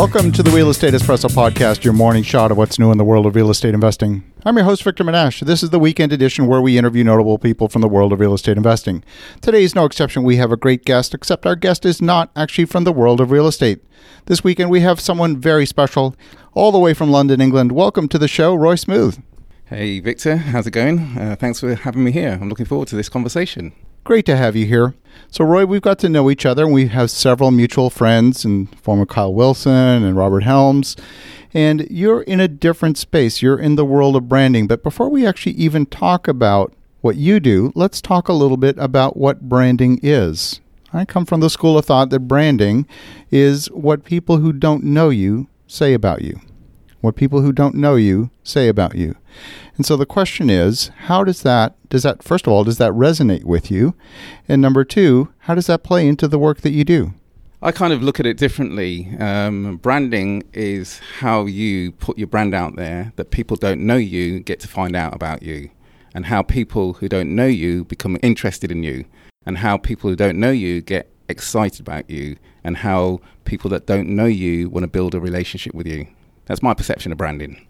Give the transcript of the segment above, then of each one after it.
Welcome to the Real Estate Espresso Podcast, your morning shot of what's new in the world of real estate investing. I'm your host, Victor Menashe. This is the weekend edition where we interview notable people from the world of real estate investing. Today is no exception. We have a great guest, except our guest is not actually from the world of real estate. This weekend, we have someone very special, all the way from London, England. Welcome to the show, Roy Smoothe. Hey, Victor. How's it going? Thanks for having me here. I'm looking forward to this conversation. Great to have you here. So, Roy, we've got to know each other, and we have several mutual friends in the form of Kyle Wilson and Robert Helms. And you're in a different space. You're in the world of branding. But before we actually even talk about what you do, let's talk a little bit about what branding is. I come from the school of thought that branding is what people who don't know you say about you. What people who don't know you say about you. And so the question is, how does that, first of all, does that resonate with you? And number two, how does that play into the work that you do? I kind of look at it differently. Branding is how you put your brand out there that people don't know you get to find out about you, and how people who don't know you become interested in you, and how people who don't know you get excited about you, and how people that don't know you want to build a relationship with you. That's my perception of branding.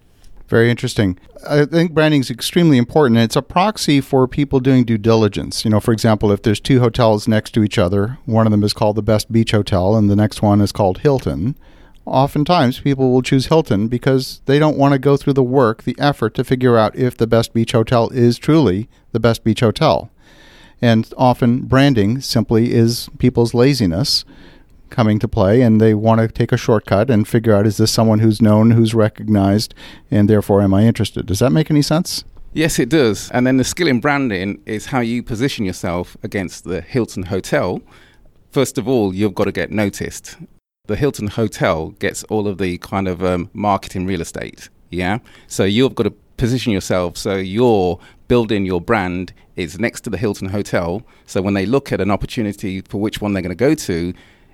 Very interesting. I think branding is extremely important. It's a proxy for people doing due diligence. You know, for example, if there's two hotels next to each other, one of them is called the Best Beach Hotel and the next one is called Hilton. Oftentimes, people will choose Hilton because they don't want to go through the work, the effort to figure out if the Best Beach Hotel is truly the Best Beach Hotel. And often, branding simply is people's laziness coming to play, and they want to take a shortcut and figure out, is this someone who's known, who's recognized, and therefore am I interested? Does that make any sense? Yes, it does. And then the skill in branding is how you position yourself against the Hilton Hotel. First of all, you've got to get noticed. The Hilton Hotel gets all of the kind of marketing real estate, yeah? So you've got to position yourself so you're building your brand is next to the Hilton Hotel. So when they look at an opportunity for which one they're going to go to,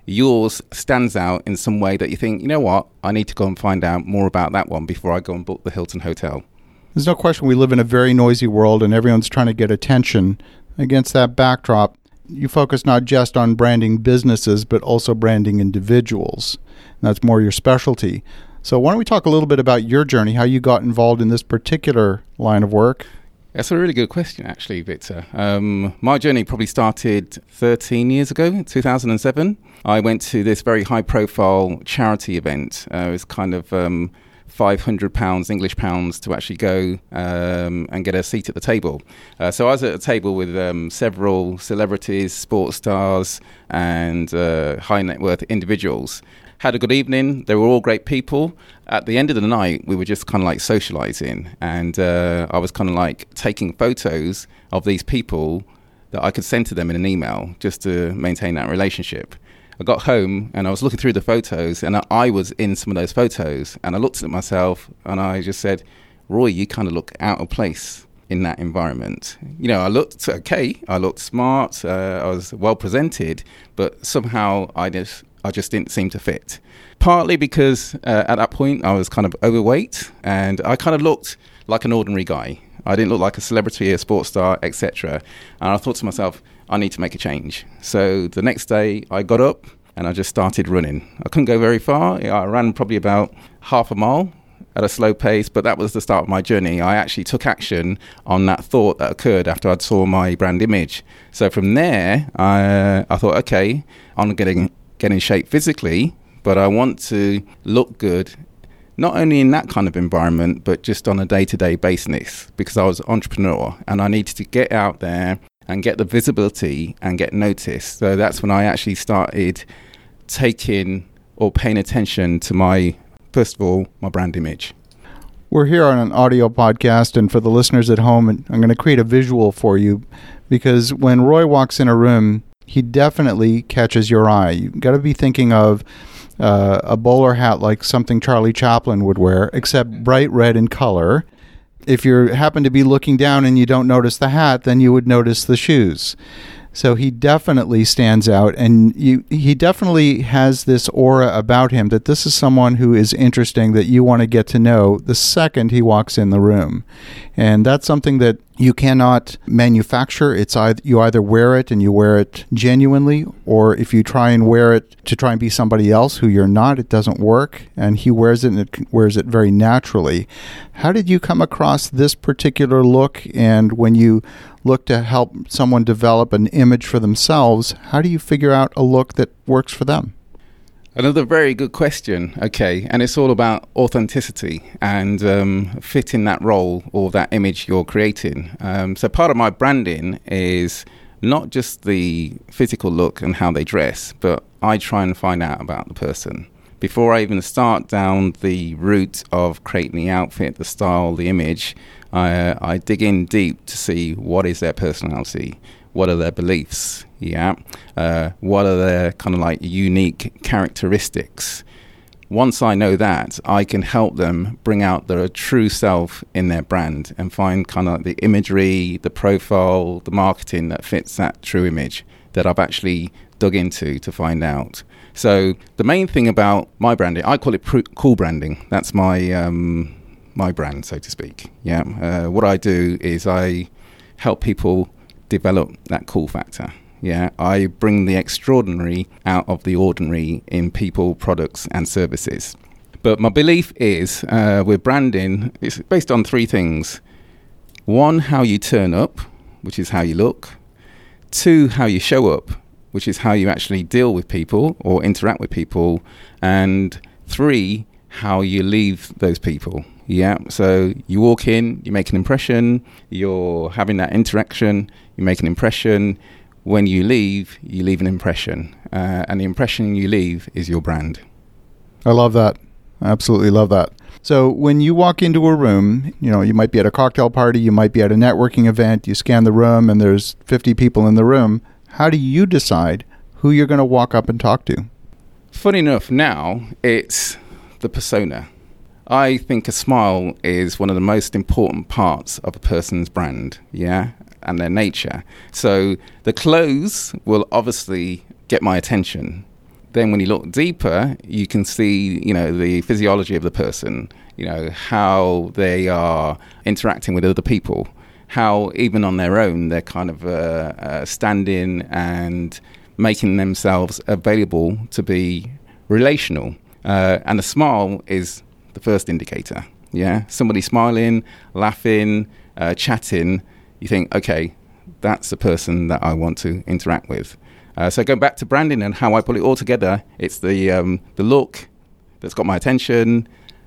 yours stands out in some way that you think, you know what, I need to go and find out more about that one before I go and book the Hilton Hotel. There's no question we live in a very noisy world and everyone's trying to get attention. Against that backdrop, you focus not just on branding businesses, but also branding individuals. And that's more your specialty. So why don't we talk a little bit about your journey, how you got involved in this particular line of work? That's a really good question, actually, Victor. My journey probably started 13 years ago, 2007. I went to this very high-profile charity event. It was kind of £500, English pounds, to actually go and get a seat at the table. So I was at a table with several celebrities, sports stars, and high-net-worth individuals. Had a good evening. They were all great people. At the end of the night, we were just kind of like socializing. And I was kind of like taking photos of these people that I could send to them in an email just to maintain that relationship. I got home and I was looking through the photos and I was in some of those photos. And I looked at myself and I just said, Roy, you kind of look out of place in that environment. You know, I looked okay. I looked smart. I was well presented. But somehow I just didn't seem to fit. Partly because at that point I was kind of overweight and I kind of looked like an ordinary guy. I didn't look like a celebrity, a sports star, etc. And I thought to myself, I need to make a change. So the next day I got up and I just started running. I couldn't go very far. I ran probably about half a mile at a slow pace, but that was the start of my journey. I actually took action on that thought that occurred after I'd saw my brand image. So from there, I thought, okay, I'm get in shape physically, but I want to look good, not only in that kind of environment, but just on a day-to-day basis, because I was an entrepreneur and I needed to get out there and get the visibility and get noticed. So that's when I actually started taking or paying attention to my, first of all, my brand image. We're here on an audio podcast, and for the listeners at home, I'm going to create a visual for you, because when Roy walks in a room, he definitely catches your eye. You've got to be thinking of a bowler hat like something Charlie Chaplin would wear, except bright red in color. If you happen to be looking down and you don't notice the hat, then you would notice the shoes. So he definitely stands out, and he definitely has this aura about him that this is someone who is interesting, that you want to get to know the second he walks in the room. And that's something that you cannot manufacture. It's either, you either wear it and you wear it genuinely, or if you try and wear it to try and be somebody else who you're not, it doesn't work. And he wears it, and it wears it very naturally. How did you come across this particular look? And when you look to help someone develop an image for themselves, how do you figure out a look that works for them? Another very good question. Okay. And it's all about authenticity and fitting that role or that image you're creating. So part of my branding is not just the physical look and how they dress, but I try and find out about the person. Before I even start down the route of creating the outfit, the style, the image, I dig in deep to see what is their personality. What are their beliefs? Yeah. What are their kind of like unique characteristics? Once I know that, I can help them bring out their true self in their brand and find kind of like the imagery, the profile, the marketing that fits that true image that I've actually dug into to find out. So the main thing about my branding, I call it cool branding. That's my my brand, so to speak. Yeah. What I do is I help people develop that cool factor. Yeah, I bring the extraordinary out of the ordinary in people, products, and services. But my belief is with branding, it's based on three things. One, how you turn up, which is how you look. Two, how you show up, which is how you actually deal with people or interact with people. And three, how you leave those people. Yeah, so you walk in, you make an impression, you're having that interaction, you make an impression. When you leave an impression. And the impression you leave is your brand. I love that. I absolutely love that. So when you walk into a room, you know, you might be at a cocktail party, you might be at a networking event, you scan the room and there's 50 people in the room. How do you decide who you're going to walk up and talk to? Funny enough, now it's the persona. I think a smile is one of the most important parts of a person's brand, yeah, and their nature. So the clothes will obviously get my attention. Then when you look deeper, you can see, you know, the physiology of the person, you know, how they are interacting with other people, how even on their own, they're kind of standing and making themselves available to be relational. And the smile is the first indicator, yeah? Somebody smiling, laughing, chatting, you think, okay, that's the person that I want to interact with. So going back to branding and how I pull it all together, it's the look that's got my attention,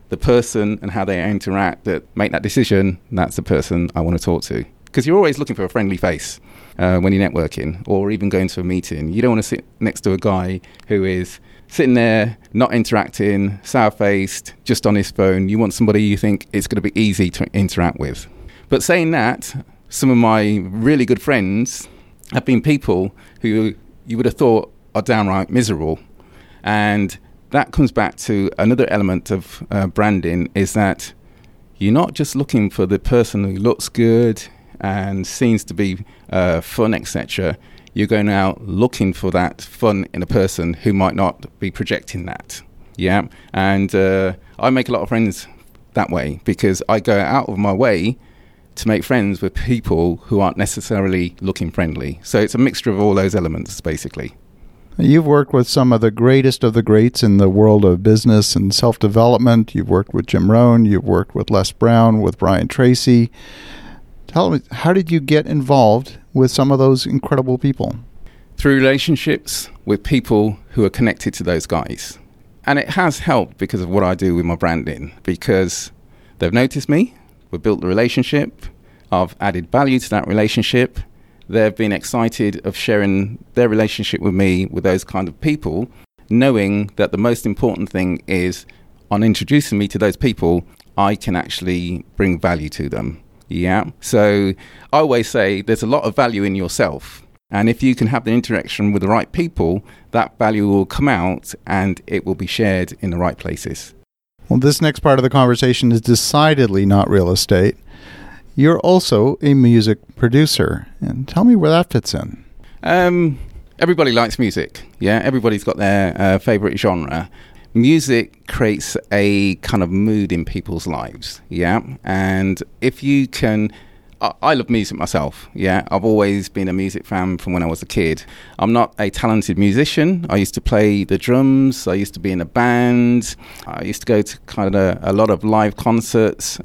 the person and how they interact that make that decision, that's the person I want to talk to. Because you're always looking for a friendly face when you're networking or even going to a meeting. You don't want to sit next to a guy who is sitting there, not interacting, sour-faced, just on his phone. You want somebody you think it's going to be easy to interact with. But saying that, some of my really good friends have been people who you would have thought are downright miserable. And that comes back to another element of branding is that you're not just looking for the person who looks good and seems to be fun, etc. You're going out looking for that fun in a person who might not be projecting that. Yeah. And I make a lot of friends that way because I go out of my way to make friends with people who aren't necessarily looking friendly. So it's a mixture of all those elements, basically. You've worked with some of the greatest of the greats in the world of business and self-development. You've worked with Jim Rohn. You've worked with Les Brown, with Brian Tracy. Tell me, how did you get involved with some of those incredible people? Through relationships with people who are connected to those guys. And it has helped because of what I do with my branding, because they've noticed me, we've built the relationship, I've added value to that relationship, they've been excited of sharing their relationship with me with those kind of people, knowing that the most important thing is on introducing me to those people, I can actually bring value to them. Yeah. So I always say there's a lot of value in yourself. And if you can have the interaction with the right people, that value will come out and it will be shared in the right places. Well, this next part of the conversation is decidedly not real estate. You're also a music producer. And tell me where that fits in. Everybody likes music. Yeah. Everybody's got their favorite genre. music creates a kind of mood in people's lives, yeah? And if you can... I love music myself, yeah? I've always been a music fan from when I was a kid. I'm not a talented musician. I used to play the drums. I used to be in a band. I used to go to kind of a lot of live concerts.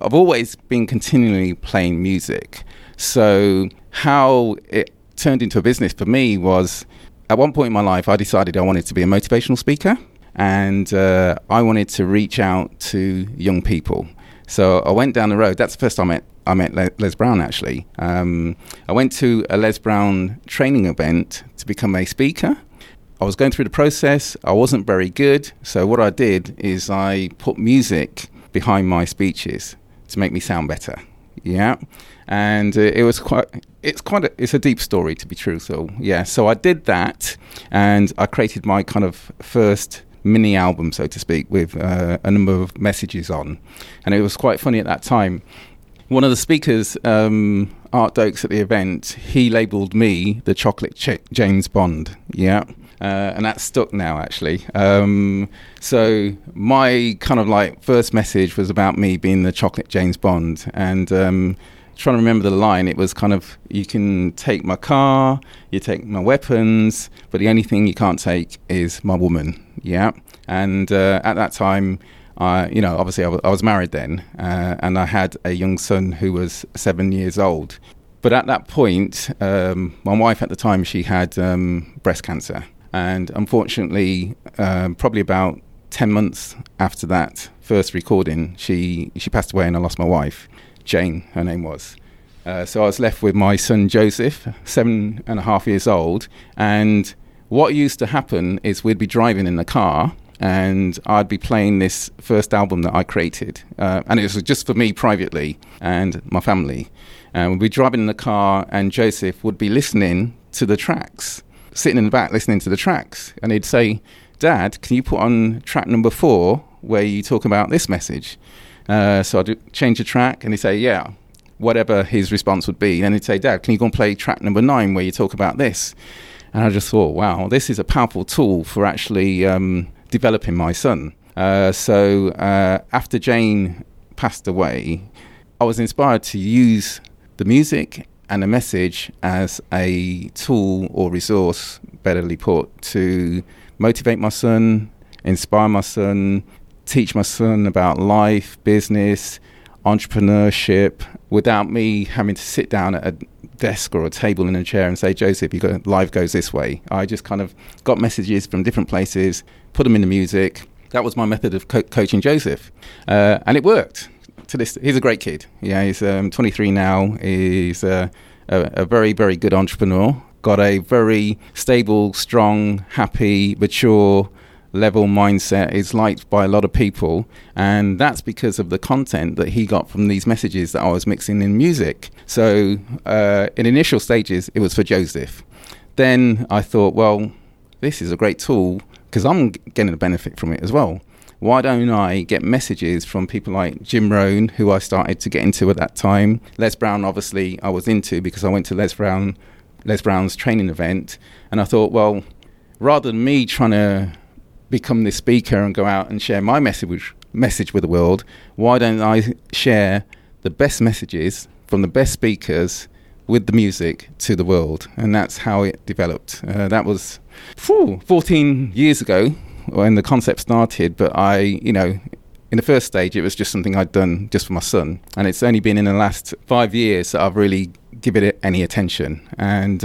I've always been continually playing music. So how it turned into a business for me was, at one point in my life, I decided I wanted to be a motivational speaker, and I wanted to reach out to young people. So I went down the road. That's the first time I met Les Brown, actually. I went to a Les Brown training event to become a speaker. I was going through the process. I wasn't very good. So what I did is I put music behind my speeches to make me sound better. Yeah. And it's a deep story, to be truthful. Yeah. So I did that, and I created my kind of first mini album, so to speak, with a number of messages on. And it was quite funny at that time. One of the speakers, Art Dokes, at the event, he labelled me the chocolate James Bond, yeah? And that's stuck now, actually. So my kind of like first message was about me being the chocolate James Bond, and trying to remember the line, it was kind of, you can take my car, you take my weapons, but the only thing you can't take is my woman, yeah? And at that time... obviously I was married then, and I had a young son who was 7 years old. But at that point, my wife at the time, she had breast cancer. And unfortunately, probably about 10 months after that first recording, she passed away, and I lost my wife, Jane, her name was. So I was left with my son, Joseph, 7.5 years old. And what used to happen is we'd be driving in the car, and I'd be playing this first album that I created. And it was just for me privately and my family. And we'd be driving in the car, and Joseph would be listening to the tracks, sitting in the back listening to the tracks. And he'd say, "Dad, can you put on track number 4 where you talk about this message?" So I'd change the track, and he'd say, "Yeah," whatever his response would be. And then he'd say, "Dad, can you go and play track number 9 where you talk about this?" And I just thought, wow, this is a powerful tool for actually... developing my son. So after Jane passed away, I was inspired to use the music and the message as a tool or resource, betterly put, to motivate my son, inspire my son, teach my son about life, business, entrepreneurship, without me having to sit down at a desk or a table in a chair and say, "Joseph, you got life goes this way." I just kind of got messages from different places, put them in the music. That was my method of coaching Joseph, and it worked. To this, he's a great kid. Yeah, he's 23 now. He's a very, very good entrepreneur. Got a very stable, strong, happy, mature, level mindset. Is liked by a lot of people, and that's because of the content that he got from these messages that I was mixing in music. So in initial stages, it was for Joseph. Then I thought, well, this is a great tool because I'm getting a benefit from it as well. Why don't I get messages from people like Jim Rohn, who I started to get into at that time? Les Brown, obviously, I was into because I went to Les Brown's training event, and I thought, well, rather than me trying to become this speaker and go out and share my message with the world, why don't I share the best messages from the best speakers with the music to the world? And that's how it developed. That was 14 years ago when the concept started, but in the first stage, it was just something I'd done just for my son. And it's only been in the last 5 years that I've really given it any attention. And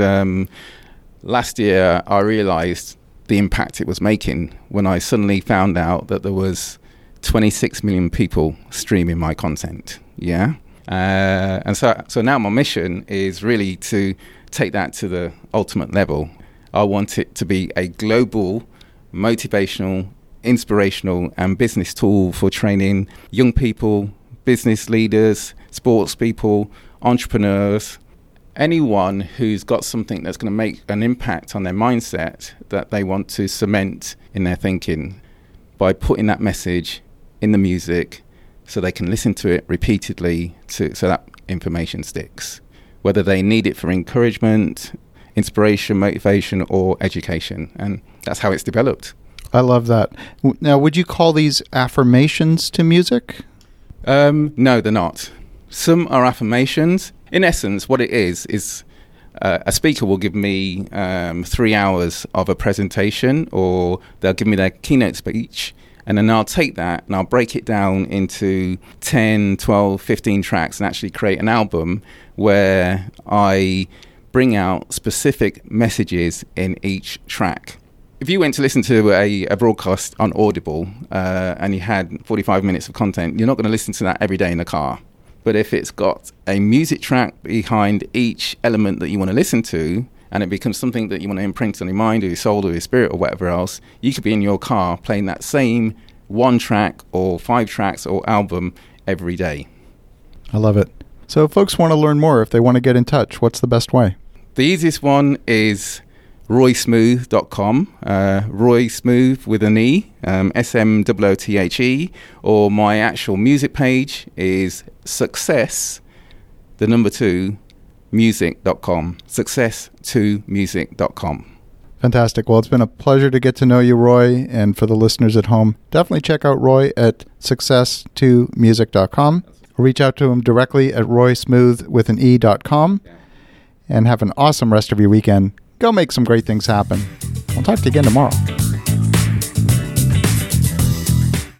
last year, I realised the impact it was making when I suddenly found out that there was 26 million people streaming my content, yeah? And so now my mission is really to take that to the ultimate level. I want it to be a global, motivational, inspirational and business tool for training young people, business leaders, sports people, entrepreneurs, anyone who's got something that's going to make an impact on their mindset that they want to cement in their thinking by putting that message in the music so they can listen to it repeatedly so that information sticks, whether they need it for encouragement, inspiration, motivation or education. And that's how it's developed. I love that. Now, would you call these affirmations to music? No, they're not. Some are affirmations. In essence, what it is a speaker will give me 3 hours of a presentation, or they'll give me their keynote speech, and then I'll take that and I'll break it down into 10, 12, 15 tracks and actually create an album where I bring out specific messages in each track. If you went to listen to a broadcast on Audible and you had 45 minutes of content, you're not going to listen to that every day in the car. But if it's got a music track behind each element that you want to listen to, and it becomes something that you want to imprint on your mind or your soul or your spirit or whatever else, you could be in your car playing that same one track or 5 tracks or album every day. I love it. So if folks want to learn more, if they want to get in touch, what's the best way? The easiest one is roysmoothe.com, Roy Smoothe with an E, S-M-O-O-T-H-E, or my actual music page is success2music.com, success2music.com. Fantastic. Well, it's been a pleasure to get to know you, Roy, and for the listeners at home, definitely check out Roy at success2music.com. Reach out to him directly at roysmoothe.com, and have an awesome rest of your weekend. Go make some great things happen. We'll talk to you again tomorrow.